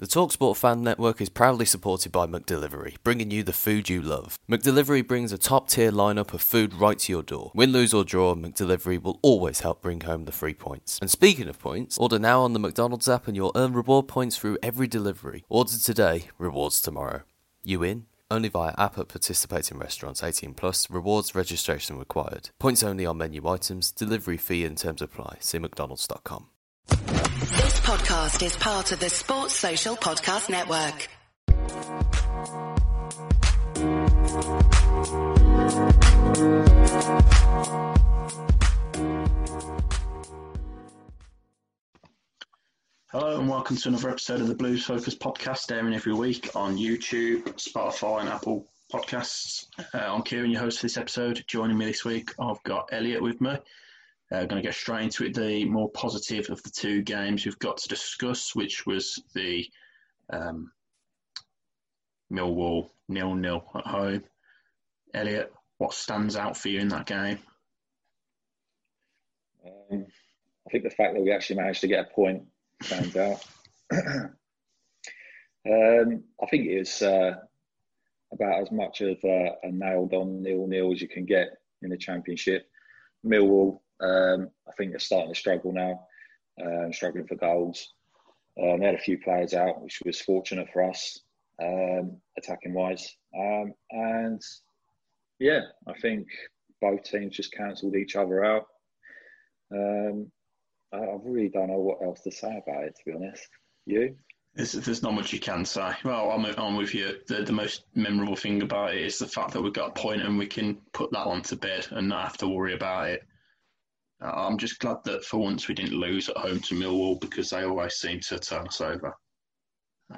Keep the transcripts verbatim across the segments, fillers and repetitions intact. The TalkSport Fan Network is proudly supported by McDelivery, bringing you the food you love. McDelivery brings a top-tier lineup of food right to your door. Win, lose or draw, McDelivery will always help bring home the three points. And speaking of points, order now on the McDonald's app and you'll earn reward points through every delivery. Order today, rewards tomorrow. You in? Only via app at participating restaurants. eighteen plus, rewards registration required. Points only on menu items, delivery fee and terms apply. See mcdonalds dot com. This podcast is part of the Sports Social Podcast Network. Hello and welcome to another episode of the Blues Focus podcast, airing every week on YouTube, Spotify and Apple Podcasts. Uh, I'm Kieran, your host for this episode. Joining me this week, I've got Elliot with me. Uh, going to get straight into it, the more positive of the two games we've got to discuss, which was the um, Millwall nil nil at home. Elliot, what stands out for you in that game? Um, I think the fact that we actually managed to get a point stands out. um, I think it's uh, about as much of a, a nailed-on nil nil as you can get in the Championship. Millwall, Um, I think they're starting to struggle now, um, struggling for goals. Um, they had a few players out, which was fortunate for us, um, attacking-wise. Um, and, yeah, I think both teams just cancelled each other out. Um, I, I really don't know what else to say about it, to be honest. You? There's, there's not much you can say. Well, I'm, I'm with you. The, the most memorable thing about it is the fact that we've got a point and we can put that one to bed and not have to worry about it. I'm just glad that for once we didn't lose at home to Millwall, because they always seem to turn us over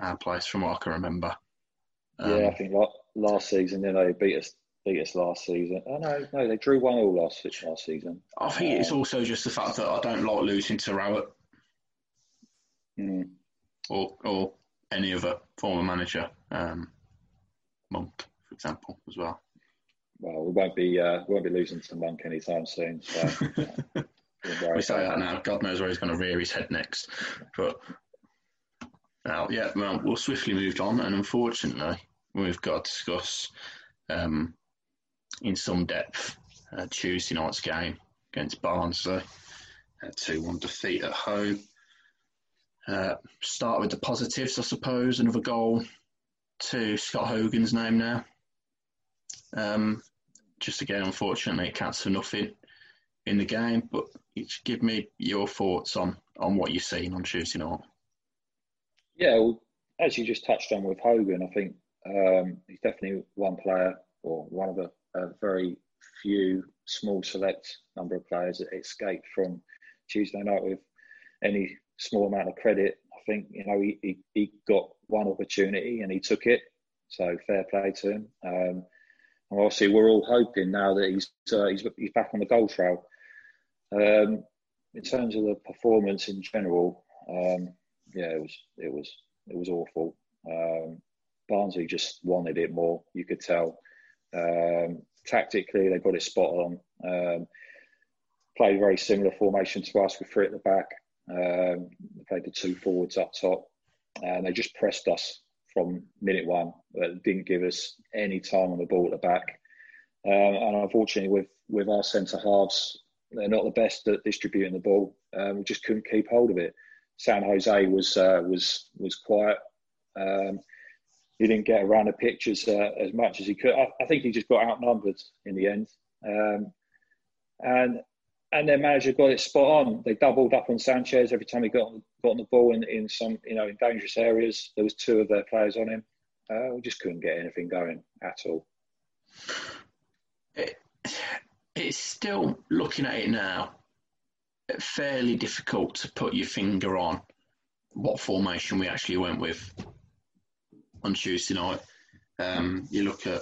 our place from what I can remember. Um, yeah, I think last season, you know, they beat us beat us last season. Oh, no, no, they drew one all last, last season. I think um, it's also just the fact that I don't like losing to Rowett mm. or or any other former manager, um, Monk, for example, as well. Well, we won't be uh, we won't be losing to Monk anytime soon. So, uh, we say that now. God knows where he's going to rear his head next. But well, yeah, well, we'll swiftly move on, and unfortunately, we've got to discuss um, in some depth uh, Tuesday night's game against Barnsley, a two one defeat at home. Uh, start with the positives, I suppose. Another goal to Scott Hogan's name now. Um, just again, unfortunately, it counts for nothing in the game. But give me your thoughts on, on what you've seen on Tuesday night. Yeah, well, as you just touched on with Hogan, I think um, he's definitely one player, or one of the uh, very few small select number of players that escaped from Tuesday night with any small amount of credit. I think, you know, he, he, he got one opportunity and he took it. So fair play to him. Um, And obviously, we're all hoping now that he's uh, he's he's back on the goal trail. Um, in terms of the performance in general, um, yeah, it was it was it was awful. Um, Barnsley just wanted it more. You could tell. Um, tactically, they got it spot on. Um, played a very similar formation to us with three at the back. Um, they played the two forwards up top, and they just pressed us from minute one, that didn't give us any time on the ball at the back. Um, and unfortunately, with, with our centre-halves, they're not the best at distributing the ball. Um, we just couldn't keep hold of it. San Jose was uh, was was quiet. Um, he didn't get around the pitch as, uh, as much as he could. I, I think he just got outnumbered in the end. Um, and and their manager got it spot on. They doubled up on Sanchez every time he got on, got on the ball in, in some, you know, in dangerous areas. There was two of their players on him. Uh, we just couldn't get anything going at all. It, it's still, looking at it now, fairly difficult to put your finger on what formation we actually went with on Tuesday night. Um, you look at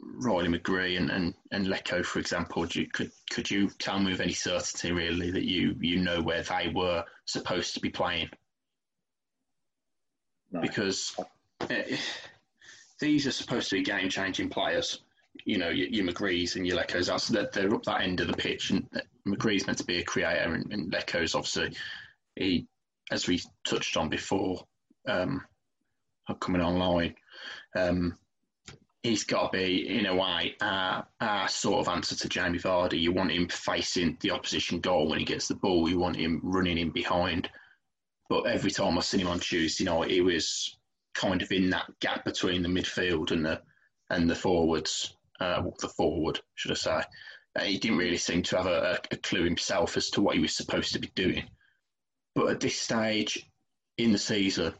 Riley McGree and, and, and Leko, for example. Do you, could could you tell me with any certainty, really, that you, you know where they were supposed to be playing? No. Because uh, these are supposed to be game-changing players. You know, your, your McGrees and your Lekos, that's, they're, they're up that end of the pitch, and McGree's meant to be a creator, and, and Leko's obviously, he, as we touched on before, um, coming online, um, he's got to be, in a way, our, our sort of answer to Jamie Vardy. You want him facing the opposition goal when he gets the ball. You want him running in behind. But every time I've seen him on Tuesday night, he was kind of in that gap between the midfield and the and the forwards. Uh, the forward, should I say? Uh, he didn't really seem to have a, a clue himself as to what he was supposed to be doing. But at this stage in the season,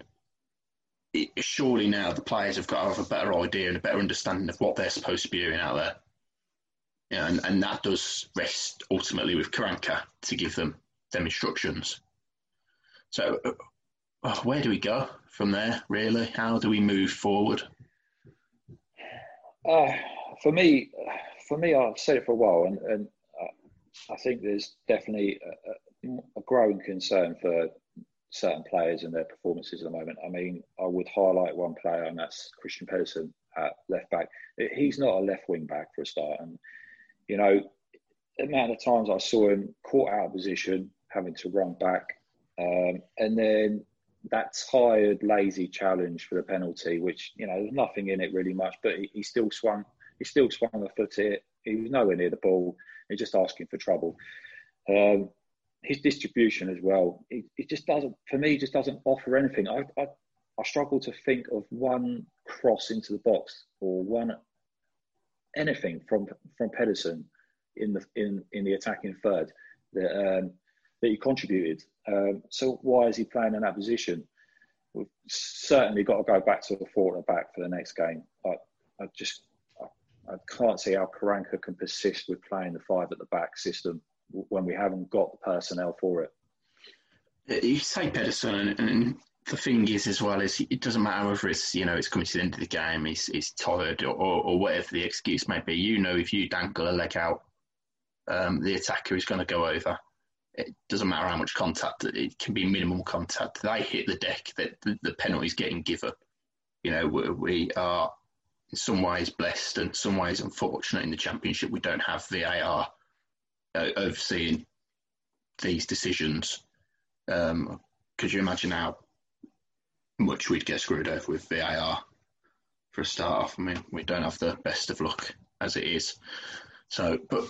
it, surely now the players have got to have a better idea and a better understanding of what they're supposed to be doing out there. You know, and, and that does rest ultimately with Karanka to give them them instructions. So uh, where do we go from there, really? How do we move forward? Uh, for me, for me, I've said it for a while, and, and I think there's definitely a, a growing concern for certain players and their performances at the moment. I mean, I would highlight one player, and that's Christian Pedersen at left back. He's not a left wing back for a start. And, you know, the amount of times I saw him caught out of position, having to run back, Um, and then that tired, lazy challenge for the penalty, which, you know, there's nothing in it really much, but he, he still swung, he still swung the foot at it. He was nowhere near the ball. He was just asking for trouble. Um, his distribution as well, it, it just doesn't, for me, just doesn't offer anything. I, I, I struggle to think of one cross into the box or one, anything from, from Pedersen in the, in, in the attacking third that, um, that he contributed. Um, so why is he playing in that position? We've certainly got to go back to the forward and back for the next game. I, I just I, I can't see how Karanka can persist with playing the five at the back system when we haven't got the personnel for it. You say Pedersen, and, and the thing is as well is it doesn't matter whether it's, you know, it's coming to the end of the game, he's, he's tired or, or, or whatever the excuse may be. You know, if you dangle a leg out, um, the attacker is going to go over. It doesn't matter how much contact, it can be minimal contact. They hit the deck, that the, the penalty's getting given. You know, we, we are in some ways blessed and some ways unfortunate in the Championship. We don't have V A R uh, overseeing these decisions. Um, could you imagine how much we'd get screwed over with V A R for a start off? I mean, we don't have the best of luck as it is. So, but...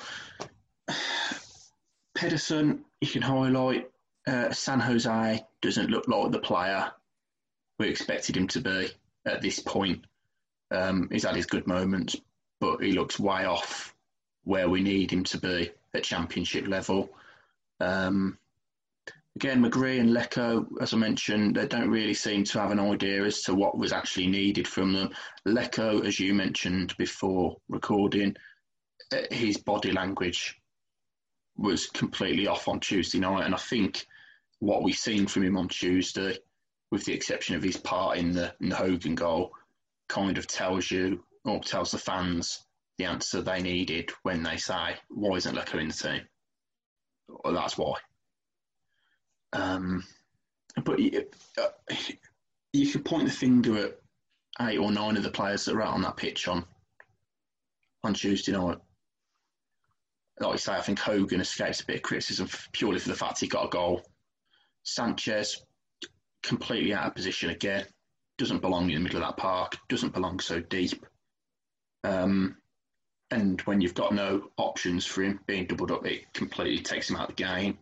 Pedersen, you can highlight. Uh, San Jose doesn't look like the player we expected him to be at this point. Um, he's had his good moments, but he looks way off where we need him to be at Championship level. Um, again, McGree and Leko, as I mentioned, they don't really seem to have an idea as to what was actually needed from them. Leko, as you mentioned before recording, his body language was completely off on Tuesday night, and I think what we've seen from him on Tuesday, with the exception of his part in the, in the Hogan goal, kind of tells you, or tells the fans, the answer they needed when they say, why isn't Leko in the team? Well, that's why. Um, but you, uh, you could point the finger at eight or nine of the players that were out on that pitch on on Tuesday night. Like I say, I think Hogan escapes a bit of criticism purely for the fact he got a goal. Sanchez, completely out of position again. Doesn't belong in the middle of that park. Doesn't belong so deep. Um, and when you've got no options for him being doubled up, it completely takes him out of the game.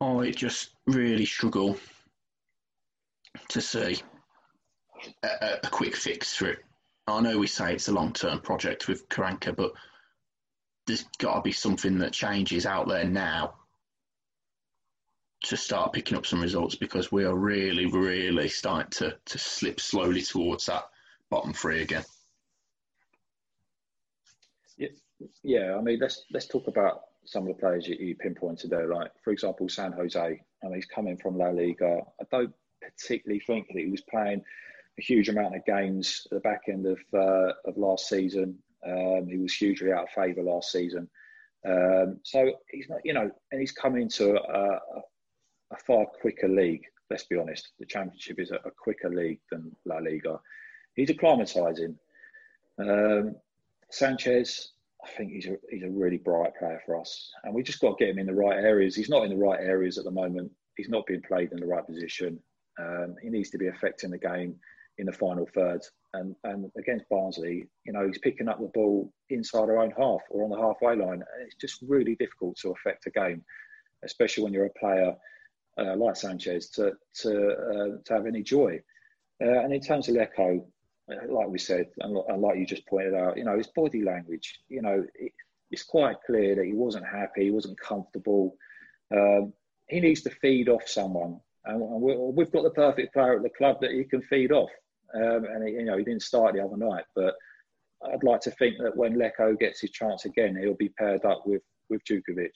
I just really struggle to see a, a quick fix for it. I know we say it's a long-term project with Karanka, but there's got to be something that changes out there now to start picking up some results, because we are really, really starting to, to slip slowly towards that bottom three again. Yeah, yeah. I mean, let's let's talk about some of the players you, you pinpointed there. Like, for example, San Jose. I mean, he's coming from La Liga. I don't particularly think that he was playing a huge amount of games at the back end of uh, of last season. Um, he was hugely out of favour last season. Um, so he's not, you know, and he's come into a, a far quicker league. Let's be honest, the Championship is a, a quicker league than La Liga. He's acclimatising. Um, Sanchez, I think he's a he's a really bright player for us, and we just got to get him in the right areas. He's not in the right areas at the moment. He's not being played in the right position. Um, he needs to be affecting the game in the final third. And, and against Barnsley, you know, he's picking up the ball inside our own half or on the halfway line. And it's just really difficult to affect a game, especially when you're a player uh, like Sanchez, to to, uh, to have any joy. Uh, and in terms of Leko, like we said, and, and like you just pointed out, you know, his body language, you know, it, it's quite clear that he wasn't happy, he wasn't comfortable. Um, he needs to feed off someone. And, and we, we've got the perfect player at the club that he can feed off. Um, and, he, you know, he didn't start the other night, but I'd like to think that when Leko gets his chance again, he'll be paired up with, with Djukovic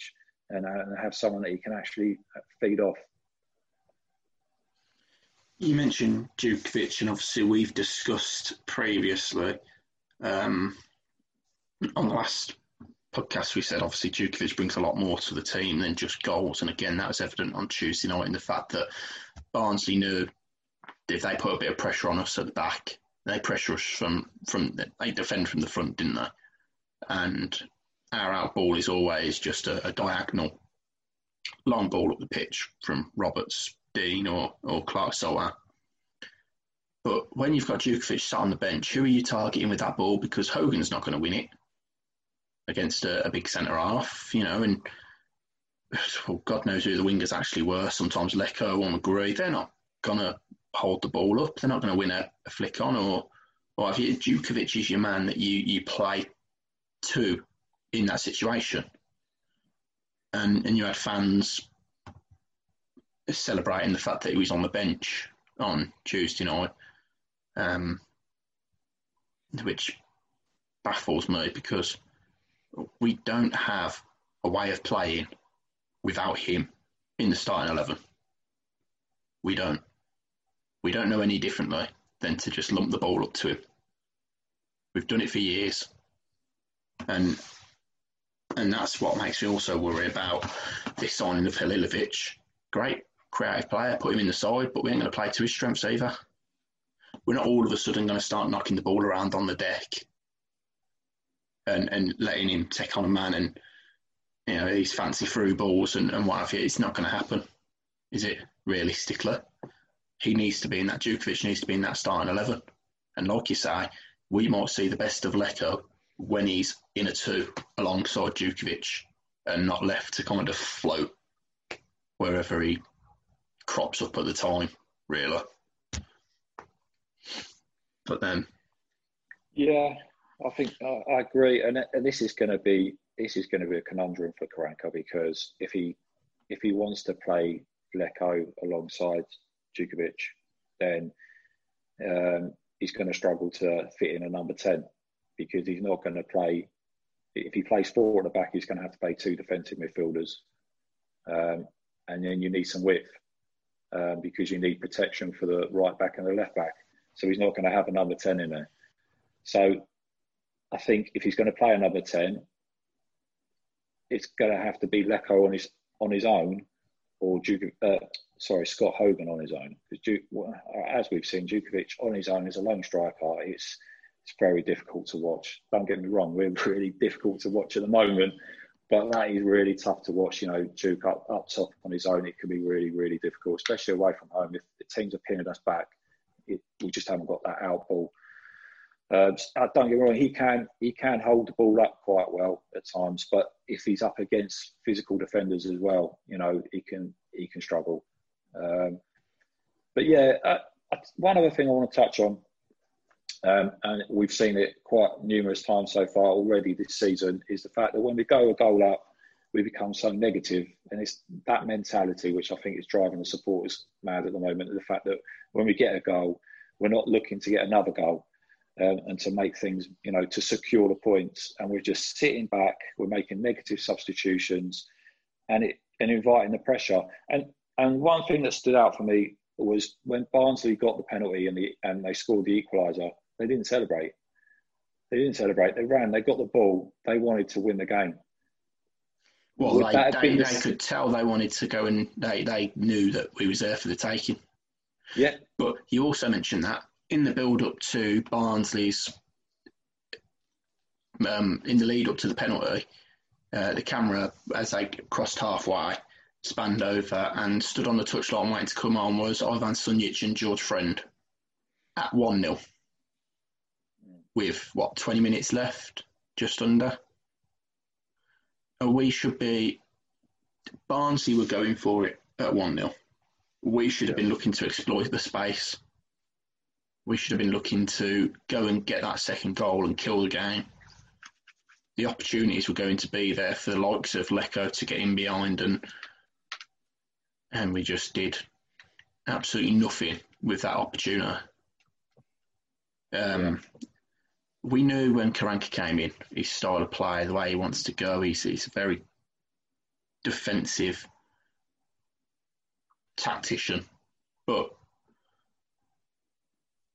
and, uh, and have someone that he can actually feed off. You mentioned Djukovic, and obviously we've discussed previously um, on the last podcast, we said obviously Djukovic brings a lot more to the team than just goals. And again, that was evident on Tuesday night in the fact that Barnsley knew if they put a bit of pressure on us at the back, they pressure us from, from the, they defend from the front, didn't they? And our out ball is always just a, a diagonal long ball up the pitch from Roberts, Dean or, or Clark Soltan. But when you've got Djukovic sat on the bench, who are you targeting with that ball? Because Hogan's not going to win it against a, a big centre-half, you know, and well, God knows who the wingers actually were. Sometimes Leko or McGree, they're not going to hold the ball up. They're not going to win a, a flick on, or or if you, Djukovic is your man that you, you play to in that situation. And and you had fans celebrating the fact that he was on the bench on Tuesday night, um, which baffles me because we don't have a way of playing without him in the starting eleven. We don't. We don't know any differently than to just lump the ball up to him. We've done it for years. And and that's what makes me also worry about this signing of Halilovic. Great, creative player, put him in the side, but we ain't going to play to his strengths either. We're not all of a sudden going to start knocking the ball around on the deck and, and letting him take on a man and, you know, these fancy through balls and, and what have you. It's not going to happen, is it, realistically? He needs to be in that, Djukovic needs to be in that starting eleven. And like you say, we might see the best of Leko when he's in a two alongside Djukovic and not left to kind of float wherever he crops up at the time, really. But then... Yeah, I think I, I agree. And, and this is going to be this is going to be a conundrum for Karanka, because if he if he wants to play Leko alongside Djukovic, then um, he's going to struggle to fit in a number ten, because he's not going to play. If he plays four at the back, he's going to have to play two defensive midfielders, um, and then you need some width um, because you need protection for the right back and the left back. So he's not going to have a number ten in there. So I think if he's going to play a number ten, it's going to have to be Leko on his on his own, or Djukovic. Uh, Sorry, Scott Hogan on his own. As we've seen, Djukovic on his own is a lone striker. It's it's very difficult to watch. Don't get me wrong, we're really difficult to watch at the moment, but that is really tough to watch. You know, Djuk up, up top on his own, it can be really, really difficult, especially away from home. If the teams are pinning us back, it, we just haven't got that out ball. Uh, don't get me wrong, he can, he can hold the ball up quite well at times, but if he's up against physical defenders as well, you know, he can he can struggle. Um, but yeah, uh, one other thing I want to touch on, um, and we've seen it quite numerous times so far already this season, is the fact that when we go a goal up, we become so negative. And it's that mentality which I think is driving the supporters mad at the moment. The fact that when we get a goal, we're not looking to get another goal um, and to make things, you know, to secure the points. And we're just sitting back, we're making negative substitutions and it and inviting the pressure. And and one thing that stood out for me was when Barnsley got the penalty and the and they scored the equaliser, they didn't celebrate. They didn't celebrate. They ran. They got the ball. They wanted to win the game. Well, Would they, they, the... they could tell they wanted to go and they, they knew that we was there for the taking. Yeah. But you also mentioned that in the build-up to Barnsley's, um, in the lead-up to the penalty, uh, the camera, as they crossed halfway, spanned over and stood on the touchline waiting to come on was Ivan Sunic and George Friend at one nil. With, what, twenty minutes left, just under. We should be... Barnsley were going for it at one nil. We should have been looking to exploit the space. We should have been looking to go and get that second goal and kill the game. The opportunities were going to be there for the likes of Leko to get in behind, and and we just did absolutely nothing with that opportunity. Um... Yeah. We knew when Karanka came in, his style of play, the way he wants to go, he's, he's a very defensive tactician. But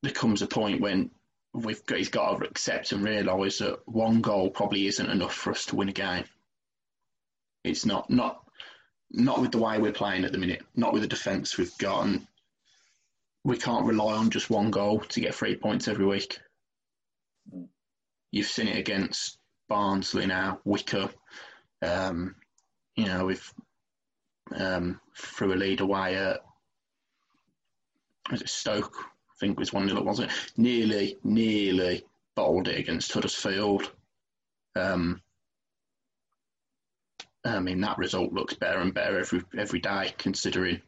there comes a point when we've got, he's got to accept and realise that one goal probably isn't enough for us to win a game. It's not, not, not with the way we're playing at the minute, not with the defence we've got. And we can't rely on just one goal to get three points every week. You've seen it against Barnsley now, Wicker. Um, you know, we've um, threw a lead away at was it Stoke, I think it was one nil, wasn't it? Nearly, nearly bottled it against Huddersfield. Um, I mean, that result looks better and better every every day, considering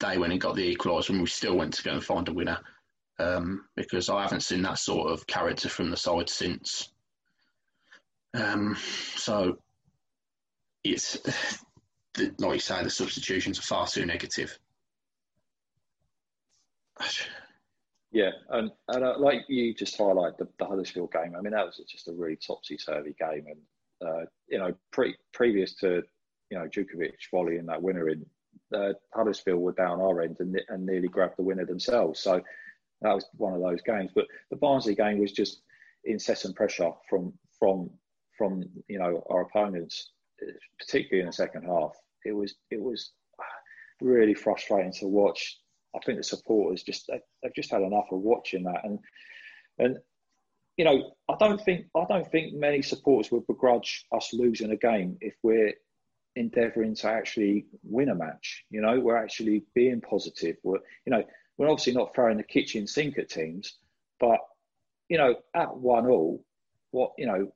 they went and got the equaliser and we still went to go and find a winner. Um, because I haven't seen that sort of character from the side since. Um, so it's, like you say, the substitutions are far too negative. Yeah, and, and uh, like you just highlighted the, the Huddersfield game, I mean, that was just a really topsy-turvy game. And, uh, you know, pre- previous to, you know, Djukovic volleying that winner in, uh, Huddersfield were down our end and, and nearly grabbed the winner themselves. So, that was one of those games, but the Barnsley game was just incessant pressure from from from you know our opponents, particularly in the second half. It was it was really frustrating to watch. I think the supporters just they've just had enough of watching that, and and you know I don't think I don't think many supporters would begrudge us losing a game if we're endeavouring to actually win a match. You know, we're actually being positive. We're you know. We're obviously not throwing the kitchen sink at teams, but, you know, at one all, what, you know,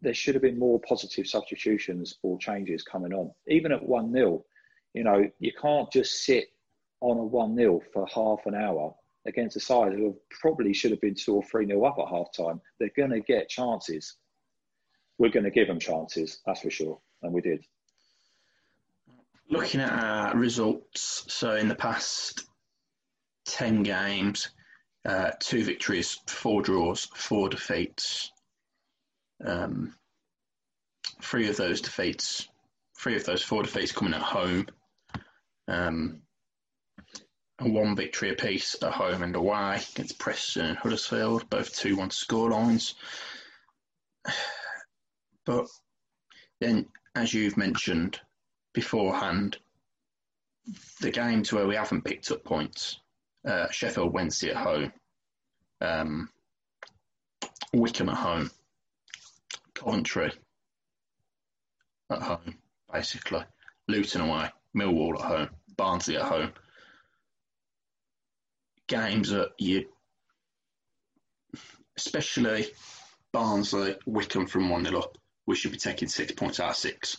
there should have been more positive substitutions or changes coming on. Even at one nil, you know, you can't just sit on a one nil for half an hour against a side who probably should have been two or three nil up at half time. They're going to get chances. We're going to give them chances, that's for sure. And we did. Looking at our results, so in the past ten games, uh, two victories, four draws, four defeats. Um, three of those defeats, three of those four defeats coming at home. Um, and one victory apiece at home and away against Preston and Huddersfield, both two one scorelines. But then, as you've mentioned beforehand, the games where we haven't picked up points. Uh, Sheffield Wednesday at home, um, Wickham at home, Coventry at home, basically, Luton away, Millwall at home, Barnsley at home. Games that you, especially Barnsley, Wickham from one nil up, we should be taking six points out of six.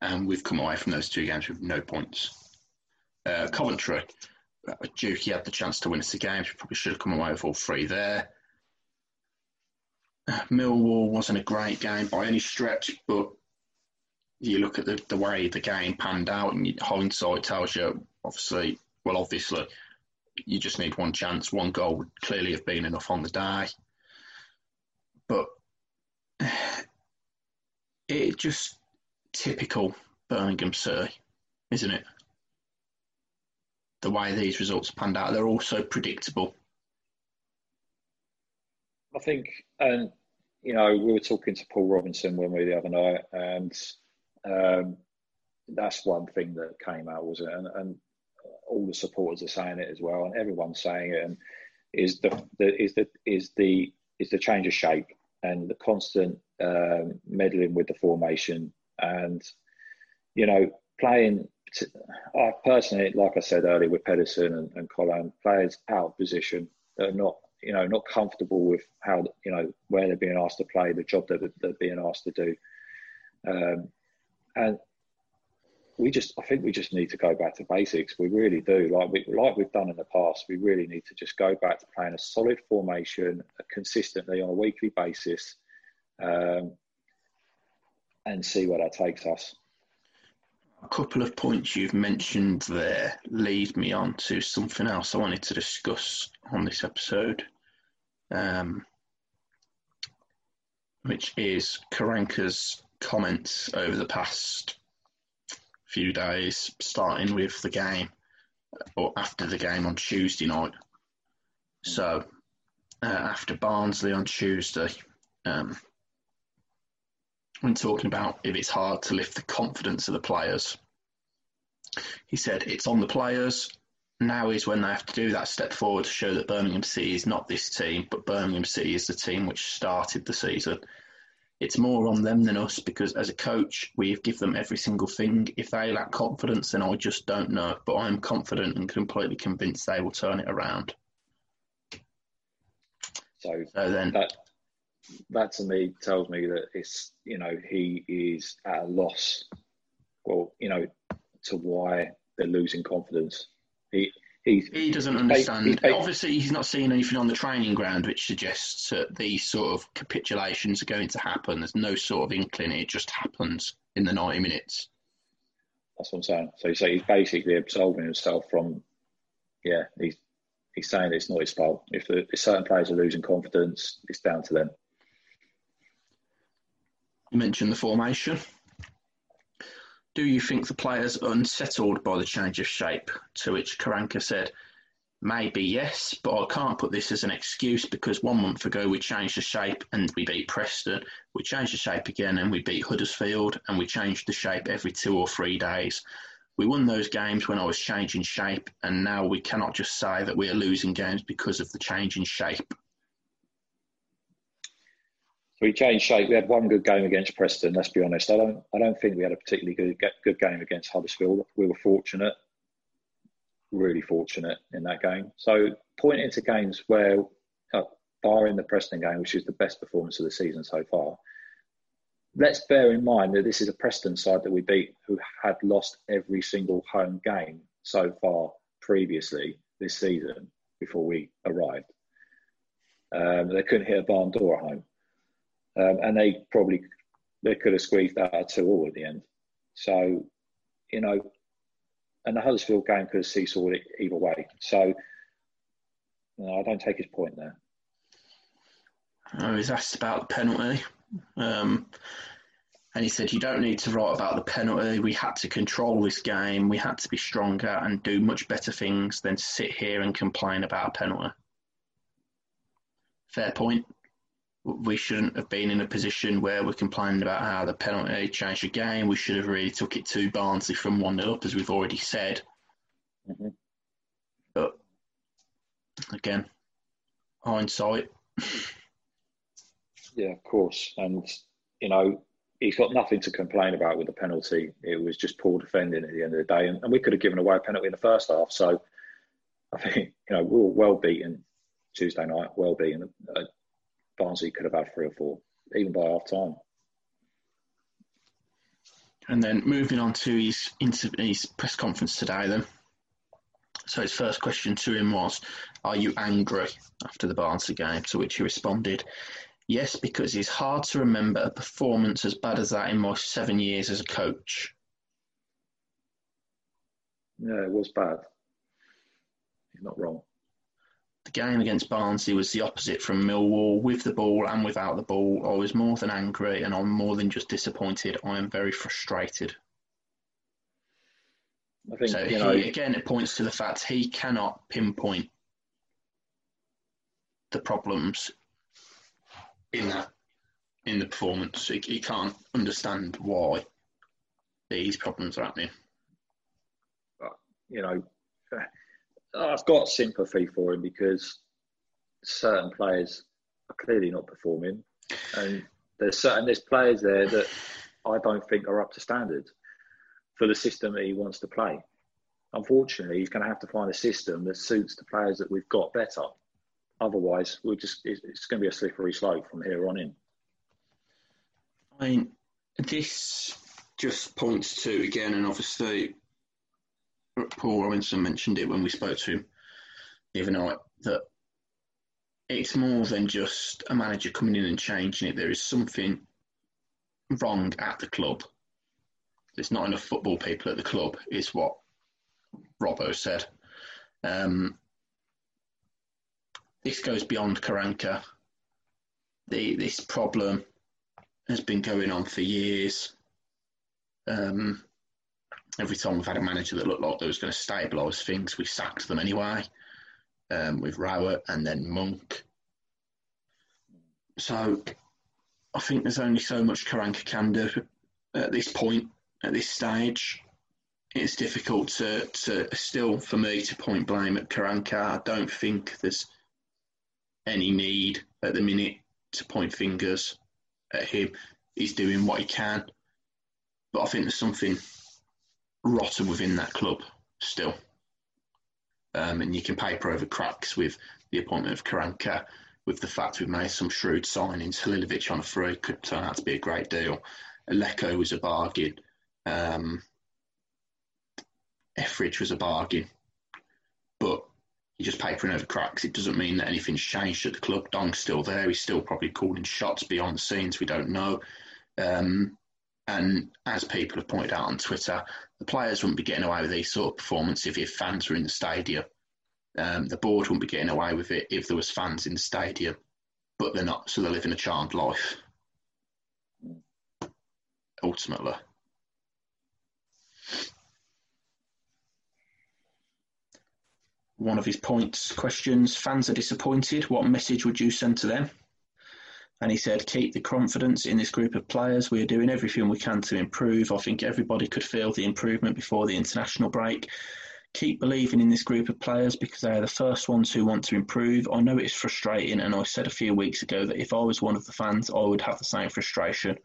And we've come away from those two games with no points. Uh, Coventry. Duke, he had the chance to win us the game. He probably should have come away with all three there. Millwall wasn't a great game by any stretch, but you look at the, the way the game panned out, and hindsight tells you, obviously, well, obviously, you just need one chance. One goal would clearly have been enough on the day. But it's just typical Birmingham City, isn't it? The way these results panned out, they're all so predictable. I think, and you know, we were talking to Paul Robinson when we the other night, and um, that's one thing that came out, wasn't it? And, and all the supporters are saying it as well, and everyone's saying it. And is the, the is the is the is the change of shape and the constant um, meddling with the formation, and you know, playing. To, I personally, like I said earlier, with Pedersen and, and Colin, players out of position that are not, you know, not comfortable with how, you know, where they're being asked to play, the job that they're being asked to do, um, and we just, I think we just need to go back to basics. We really do, like we like we've done in the past. We really need to just go back to playing a solid formation consistently on a weekly basis, um, and see where that takes us. A couple of points you've mentioned there lead me on to something else I wanted to discuss on this episode, um, which is Karanka's comments over the past few days, starting with the game, or after the game on Tuesday night. So, uh, after Barnsley on Tuesday, um, when talking about if it's hard to lift the confidence of the players, he said, it's on the players. Now is when they have to do that step forward to show that Birmingham City is not this team, but Birmingham City is the team which started the season. It's more on them than us, because as a coach, we give them every single thing. If they lack confidence, then I just don't know. But I'm confident and completely convinced they will turn it around. So, so then... That- That to me tells me that it's, you know, he is at a loss, well, you know, to why they're losing confidence. He he's, he doesn't he's understand. Paid, he's paid. Obviously, he's not seeing anything on the training ground which suggests that these sort of capitulations are going to happen. There's no sort of inkling. It just happens in the ninety minutes. That's what I'm saying. So you say he's basically absolving himself from, yeah, he's he's saying it's not his fault. If, the, if certain players are losing confidence, it's down to them. You mentioned the formation. Do you think the players are unsettled by the change of shape? To which Karanka said, maybe yes, but I can't put this as an excuse because one month ago we changed the shape and we beat Preston. We changed the shape again and we beat Huddersfield, and we changed the shape every two or three days. We won those games when I was changing shape, and now we cannot just say that we are losing games because of the change in shape. We changed shape. We had one good game against Preston. Let's be honest. I don't. I don't think we had a particularly good good game against Huddersfield. We were fortunate, really fortunate in that game. So pointing to games where, uh, barring the Preston game, which is the best performance of the season so far, let's bear in mind that this is a Preston side that we beat, who had lost every single home game so far previously this season before we arrived. Um, they couldn't hit a barn door at home. Um, and they probably they could have squeezed out a two all at the end. So, you know, and the Huddersfield game could have seesawed it either way. So, no, I don't take his point there. I was asked about the penalty. Um, and he said, you don't need to write about the penalty. We had to control this game. We had to be stronger and do much better things than sit here and complain about a penalty. Fair point. We shouldn't have been in a position where we're complaining about how the penalty changed the game. We should have really took it to Barnsley from one nil up, as we've already said. Mm-hmm. But, again, hindsight. Yeah, of course. And, you know, he's got nothing to complain about with the penalty. It was just poor defending at the end of the day. And, and we could have given away a penalty in the first half. So, I think, you know, we were well beaten Tuesday night, well beaten. Uh, Barnsley could have had three or four, even by half time. And then moving on to his, inter- his press conference today then. So his first question to him was, are you angry after the Barnsley game? To which he responded, Yes, because it's hard to remember a performance as bad as that in my seven years as a coach. Yeah, it was bad. You're not wrong. The game against Barnsley was the opposite from Millwall, with the ball and without the ball. I was more than angry, and I'm more than just disappointed. I am very frustrated. I think, so, you know, he, again, it points to the fact he cannot pinpoint the problems in that, in the performance. He, he can't understand why these problems are happening. You know, I've got sympathy for him because certain players are clearly not performing, and there's certain there's players there that I don't think are up to standard for the system that he wants to play. Unfortunately, he's going to have to find a system that suits the players that we've got better. Otherwise, we're just it's going to be a slippery slope from here on in. I mean, this just points to, again, and obviously Paul Robinson mentioned it when we spoke to him the other night, that it's more than just a manager coming in and changing it. There is something wrong at the club. There's not enough football people at the club, is what Robbo said. Um, this goes beyond Karanka. The, this problem has been going on for years. Um, Every time we've had a manager that looked like that was going to stabilise things, we sacked them anyway, um, with Rowett and then Monk. So I think there's only so much Karanka can do at this point, at this stage. It's difficult to, to still, for me, to point blame at Karanka. I don't think there's any need at the minute to point fingers at him. He's doing what he can. But I think there's something rotten within that club still, um, and you can paper over cracks with the appointment of Karanka, with the fact we've made some shrewd signings. Halilovic on a free could turn out to be a great deal. Leko was a bargain. um, Effridge was a bargain, but you're just papering over cracks. It doesn't mean that anything's changed at the club. Dong's still there, he's still probably calling shots behind the scenes, we don't know. um And as people have pointed out on Twitter, the players wouldn't be getting away with these sort of performances if, if fans were in the stadium. Um, the board wouldn't be getting away with it if there was fans in the stadium, but they're not, so they're living a charmed life, ultimately. One of his points, questions, fans are disappointed. What message would you send to them? And he said, keep the confidence in this group of players. We are doing everything we can to improve. I think everybody could feel the improvement before the international break. Keep believing in this group of players because they are the first ones who want to improve. I know it's frustrating, and I said a few weeks ago that if I was one of the fans, I would have the same frustration.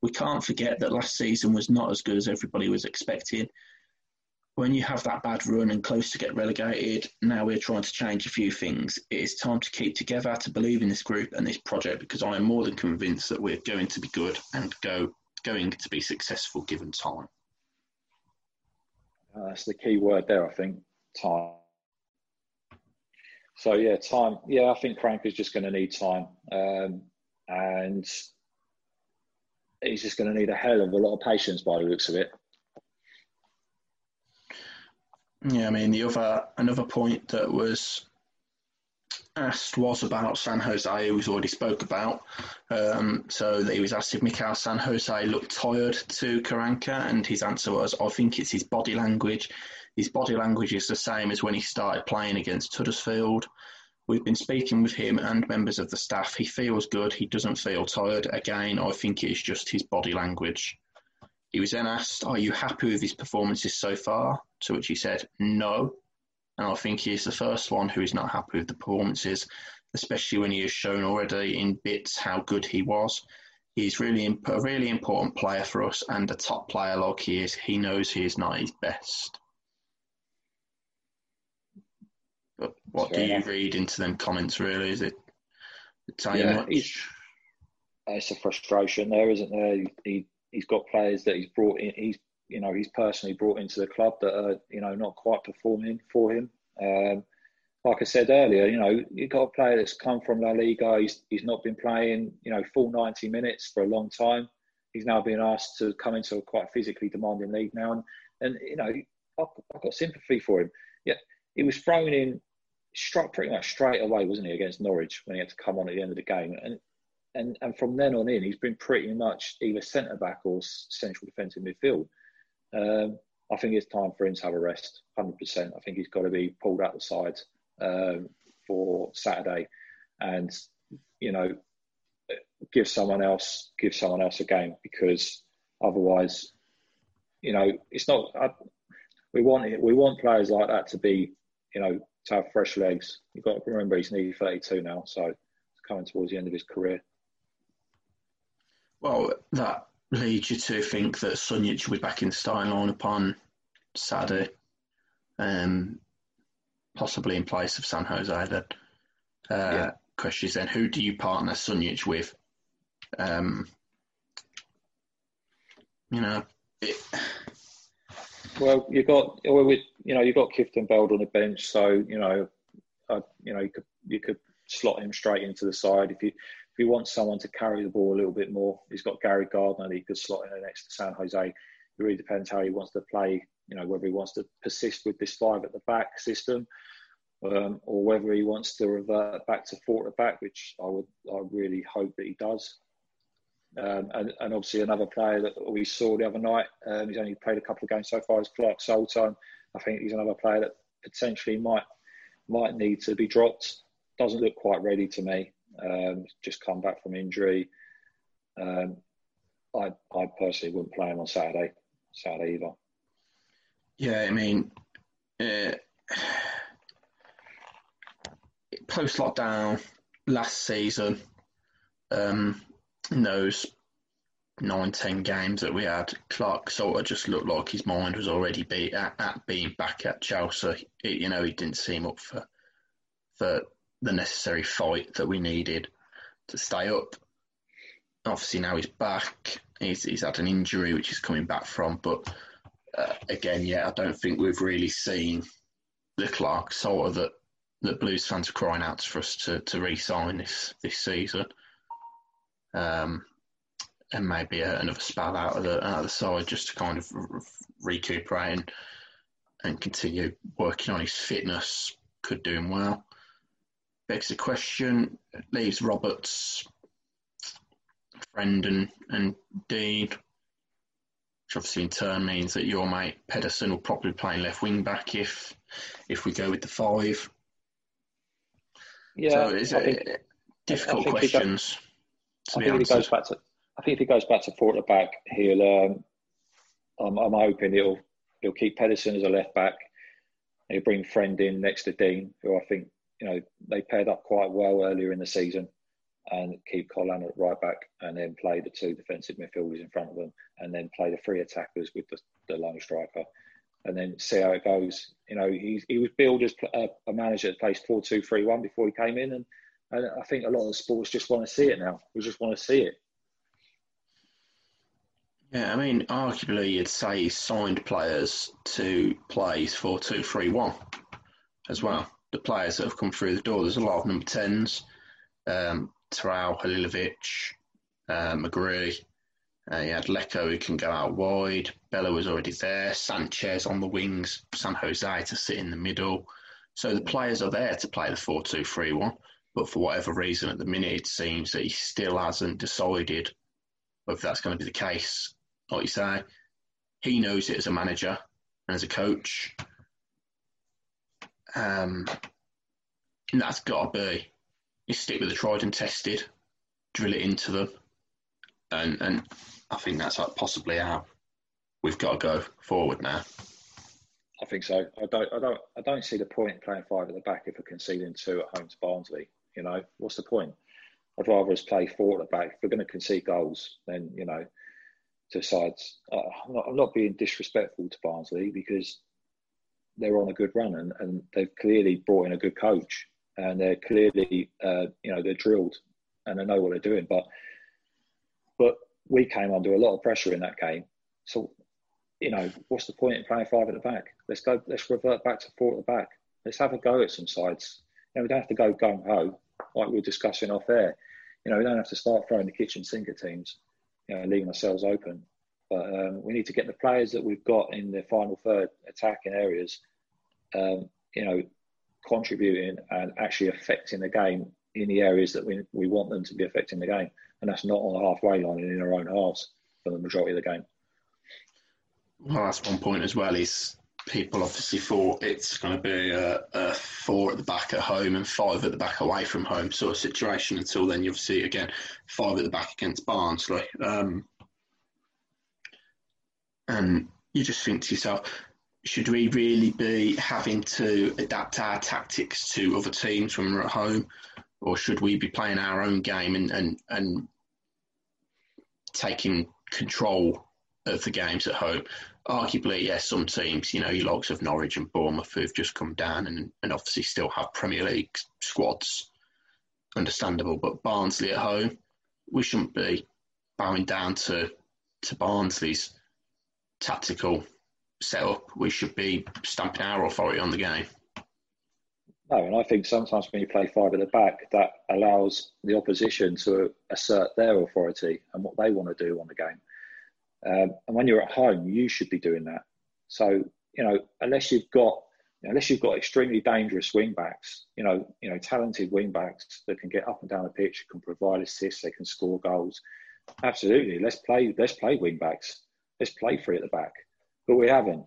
We can't forget that last season was not as good as everybody was expecting. When you have that bad run and close to get relegated, now we're trying to change a few things. It is time to keep together, to believe in this group and this project, because I am more than convinced that we're going to be good and go going to be successful given time. Uh, that's the key word there, I think, time. So, yeah, time. Yeah, I think Karanka is just going to need time. Um, and he's just going to need a hell of a lot of patience by the looks of it. Yeah, I mean, the other another point that was asked was about San Jose, who was already spoke about. Um, so that he was asked if Mikel San Jose looked tired to Karanka, and his answer was, I think it's his body language. His body language is the same as when he started playing against Huddersfield. We've been speaking with him and members of the staff. He feels good. He doesn't feel tired. Again, I think it's just his body language. He was then asked, are you happy with his performances so far? To which he said, no. And I think he is the first one who is not happy with the performances, especially when he has shown already in bits how good he was. He's really imp- a really important player for us, and a top player like he is, he knows he is not his best. But what Fair do enough. You read into them comments, really? Is it tell you yeah, much? He's, it's a frustration there, isn't there? He, he, He's got players that he's brought in. He's, you know, he's personally brought into the club that are, you know, not quite performing for him. Um, like I said earlier, you know, you've got a player that's come from La Liga. He's, he's not been playing, you know, full ninety minutes for a long time. He's now being asked to come into a quite physically demanding league now. And, and you know, I've, I've got sympathy for him. Yeah, he was thrown in struck pretty much straight away, wasn't he, against Norwich when he had to come on at the end of the game. And and, and from then on in, he's been pretty much either centre-back or central defensive midfield. Um, I think it's time for him to have a rest, one hundred percent. I think he's got to be pulled out the side um, for Saturday and, you know, give someone else, give someone else a game, because otherwise, you know, it's not... I, we want it, we want players like that to be, you know, to have fresh legs. You've got to remember he's nearly thirty-two now, so it's coming towards the end of his career. Well, that leads you to think that Sunic will be back in starting line upon Saturday, um, possibly in place of San Jose. Then uh, yeah. Question is then, who do you partner Sunic with? Um, you know. It, Well, you got with you know you got Clifton Beld on the bench, so you know, uh, you know you could you could slot him straight into the side if you if you want someone to carry the ball a little bit more. He's got Gary Gardner that he could slot in next to San Jose. It really depends how he wants to play. You know, whether he wants to persist with this five at the back system, um, or whether he wants to revert back to four at the back, which I would I really hope that he does. Um, and, and obviously another player that we saw the other night, um, he's only played a couple of games so far, is Clark Soltan. I think he's another player that potentially might might need to be dropped. Doesn't look quite ready to me. Um, just come back from injury. Um, I I personally wouldn't play him on Saturday. Saturday either. Yeah, I mean, uh, post lockdown last season. Um, In those nine, ten games that we had, Clark sort of just looked like his mind was already beat at, at being back at Chelsea. It, you know, he didn't seem up for for the necessary fight that we needed to stay up. Obviously, now he's back. He's he's had an injury which he's coming back from, but uh, again, yeah, I don't think we've really seen the Clark sort of that that Blues fans are crying out for us to to re-sign this this season. Um, and maybe a, another spell out of the, out of the side just to kind of re- recuperate and, and continue working on his fitness could do him well. Begs the question, leaves Roberts, Friend and, and Dean, which obviously in turn means that your mate Pedersen will probably play left wing back if if we go with the five. Yeah, so is it think, difficult questions? I think, if he goes back to, I think if he goes back to four at the back, he'll. Um, I'm, I'm hoping he'll he'll keep Pedersen as a left back. He'll bring Friend in next to Dean, who I think you know they paired up quite well earlier in the season, and keep Colin at right back, and then play the two defensive midfielders in front of them, and then play the three attackers with the, the lone striker, and then see how it goes. You know, he he was billed as a, a manager that plays four two three one before he came in, and. And I think a lot of the sports just want to see it now. We just want to see it. Yeah, I mean, arguably you'd say he's signed players to play four two three one as well. The players that have come through the door, there's a lot of number tens. Um, Tarao, Halilovic, uh, McGree. Uh, you had Leko who can go out wide. Bella was already there. Sanchez on the wings. San Jose to sit in the middle. So the players are there to play the four two three one. But for whatever reason, at the minute, it seems that he still hasn't decided whether that's going to be the case. Like you say, he knows it as a manager and as a coach. Um, and that's got to be, you stick with the tried and tested, drill it into them. And, and I think that's like possibly how we've got to go forward now. I think so. I don't, I don't, I don't see the point in playing five at the back if we're conceding two at home to Barnsley. You know, what's the point? I'd rather us play four at the back. If we're going to concede goals, then, you know, to sides. Uh, I'm, not, I'm not being disrespectful to Barnsley because they're on a good run and, and they've clearly brought in a good coach and they're clearly, uh, you know, they're drilled and they know what they're doing. But but we came under a lot of pressure in that game. So, you know, what's the point in playing five at the back? Let's go. Let's revert back to four at the back. Let's have a go at some sides. You know, we don't have to go gung-ho like we were discussing off air. You know, we don't have to start throwing the kitchen sink at teams, you know, leaving ourselves open. But um, we need to get the players that we've got in the final third attacking areas, um, you know, contributing and actually affecting the game in the areas that we we want them to be affecting the game. And that's not on the halfway line and in our own halves for the majority of the game. Well, that's one point as well, is people obviously thought it's going to be a, a four at the back at home and five at the back away from home sort of situation. Until then, you'll see, again, five at the back against Barnsley. Um, and you just think to yourself, should we really be having to adapt our tactics to other teams when we're at home? Or should we be playing our own game and, and, and taking control of the games at home? Arguably, yes, some teams, you know, your likes of Norwich and Bournemouth who've just come down and, and obviously still have Premier League squads, understandable. But Barnsley at home, we shouldn't be bowing down to, to Barnsley's tactical setup. We should be stamping our authority on the game. No, and I think sometimes when you play five at the back, that allows the opposition to assert their authority and what they want to do on the game. Um, and when you're at home, you should be doing that. So, you know, unless you've got, you know, unless you've got extremely dangerous wing backs, you know, you know, talented wing backs that can get up and down the pitch, can provide assists, they can score goals. Absolutely, let's play. Let's play wing backs. Let's play three at the back. But we haven't.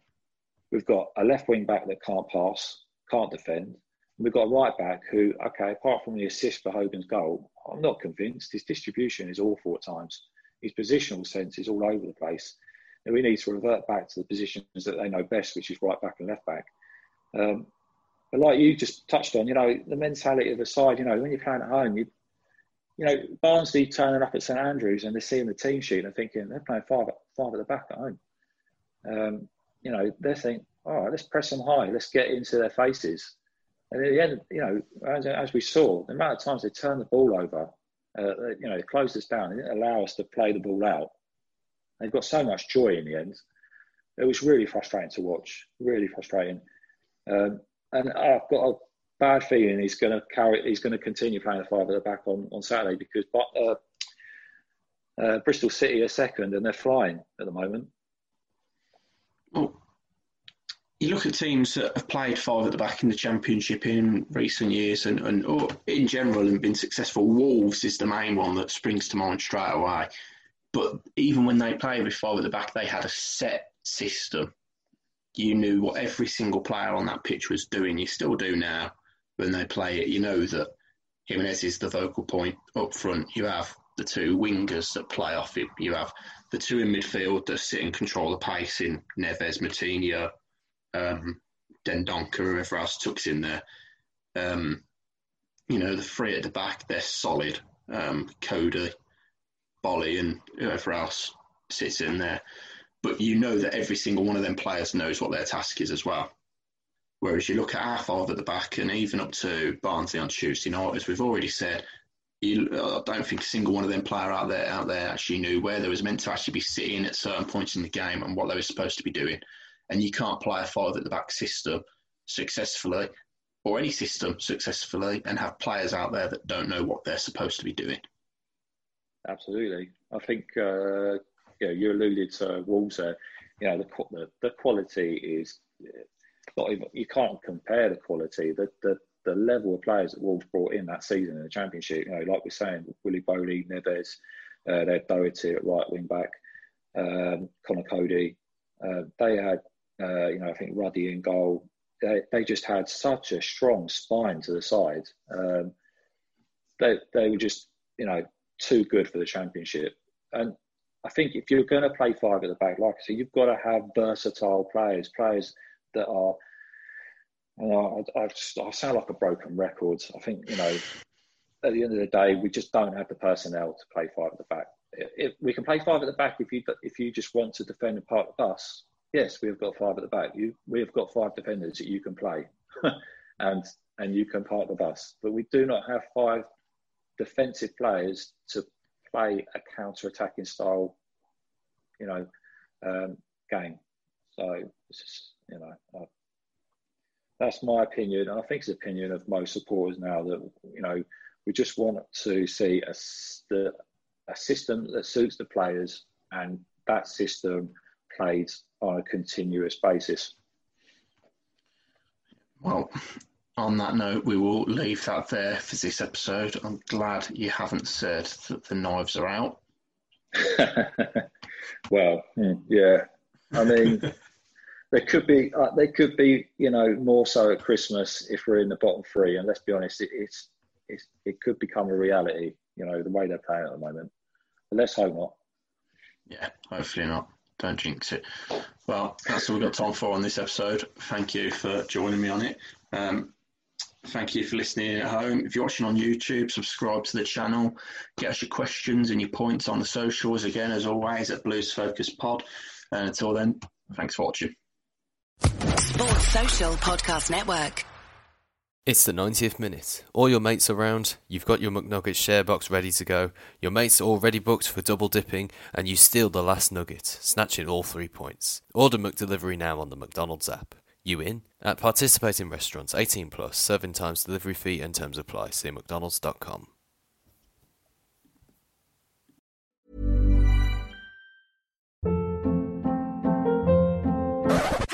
We've got a left wing back that can't pass, can't defend. We've got a right-back who, OK, apart from the assist for Hogan's goal, I'm not convinced. His distribution is awful at times. His positional sense is all over the place. And we need to revert back to the positions that they know best, which is right-back and left-back. Um, but like you just touched on, you know, the mentality of the side, you know, when you're playing at home, you you know, Barnsley turning up at St Andrews and they're seeing the team sheet and they're thinking, they're playing five, five at the back at home. Um, you know, they're thinking, all right, let's press them high. Let's get into their faces. And at the end, you know, as, as we saw, the amount of times they turned the ball over, uh, they, you know, they closed us down. They didn't allow us to play the ball out. They've got so much joy in the end. It was really frustrating to watch, really frustrating. Um, and I've got a bad feeling he's going to carry. He's going to continue playing the five at the back on, on Saturday because uh, uh, Bristol City are second and they're flying at the moment. Oh. You look at teams that have played five at the back in the Championship in recent years and, and or in general and been successful. Wolves is the main one that springs to mind straight away. But even when they played with five at the back, they had a set system. You knew what every single player on that pitch was doing. You still do now when they play it. You know that Jimenez is the focal point up front. You have the two wingers that play off him. You have the two in midfield that sit and control the pace in Neves, Matinho, Um, Dendonka, whoever else tucks in there. Um, you know, the three at the back, they're solid. Um, Cody, Bolly and whoever else sits in there. But you know that every single one of them players knows what their task is as well. Whereas you look at our five at the back and even up to Barnsley on Tuesday night, as we've already said, you, I don't think a single one of them player out there out there actually knew where they was meant to actually be sitting at certain points in the game and what they were supposed to be doing. And you can't play a five-at-the-back system successfully or any system successfully and have players out there that don't know what they're supposed to be doing. Absolutely. I think uh, you know, you alluded to Wolves there. You know, the, the, the quality is... not even, you can't compare the quality. The, the the level of players that Wolves brought in that season in the Championship, you know, like we're saying, Willy Boley, Neves, uh, they had Doherty at right wing-back, um, Connor Cody. Uh, they had... Uh, you know, I think Ruddy in goal. They they just had such a strong spine to the side. Um, they they were just, you know, too good for the Championship. And I think if you're going to play five at the back, like I said, you've got to have versatile players, players that are. You know, I, I, just, I sound like a broken record. I think, you know, at the end of the day, we just don't have the personnel to play five at the back. If we can play five at the back, if you if you just want to defend and park the bus. Yes, we've got five at the back. You, we've got five defenders that you can play and and you can park the bus. But we do not have five defensive players to play a counter-attacking style, you know, um, game. So, it's just, you know, I, That's my opinion, and I think it's the opinion of most supporters now, that, you know, we just want to see a, the, a system that suits the players, and that system played on a continuous basis. Well, on that note, we will leave that there for this episode. I'm glad you haven't said that the knives are out. Well, yeah, I mean... They could be, uh, they could be, you know, more so at Christmas if we're in the bottom three. And let's be honest, it, it's, it's, it could become a reality, you know, the way they're playing at the moment. But let's hope not. Yeah, hopefully not. Don't jinx it. Well, that's all we've got time for on this episode. Thank you for joining me on it. Um, thank you for listening at home. If you're watching on YouTube, subscribe to the channel. Get us your questions and your points on the socials. Again, as always, at Blues Focus Pod. And until then, thanks for watching. Sports Social Podcast Network. It's the ninetieth minute. All your mates around, you've got your McNuggets share box ready to go, your mates are already booked for double dipping, and you steal the last nugget, snatching all three points. Order McDelivery now on the McDonald's app. You in? At participating restaurants, eighteen plus, serving times, delivery fee and terms apply. See mcdonalds dot com.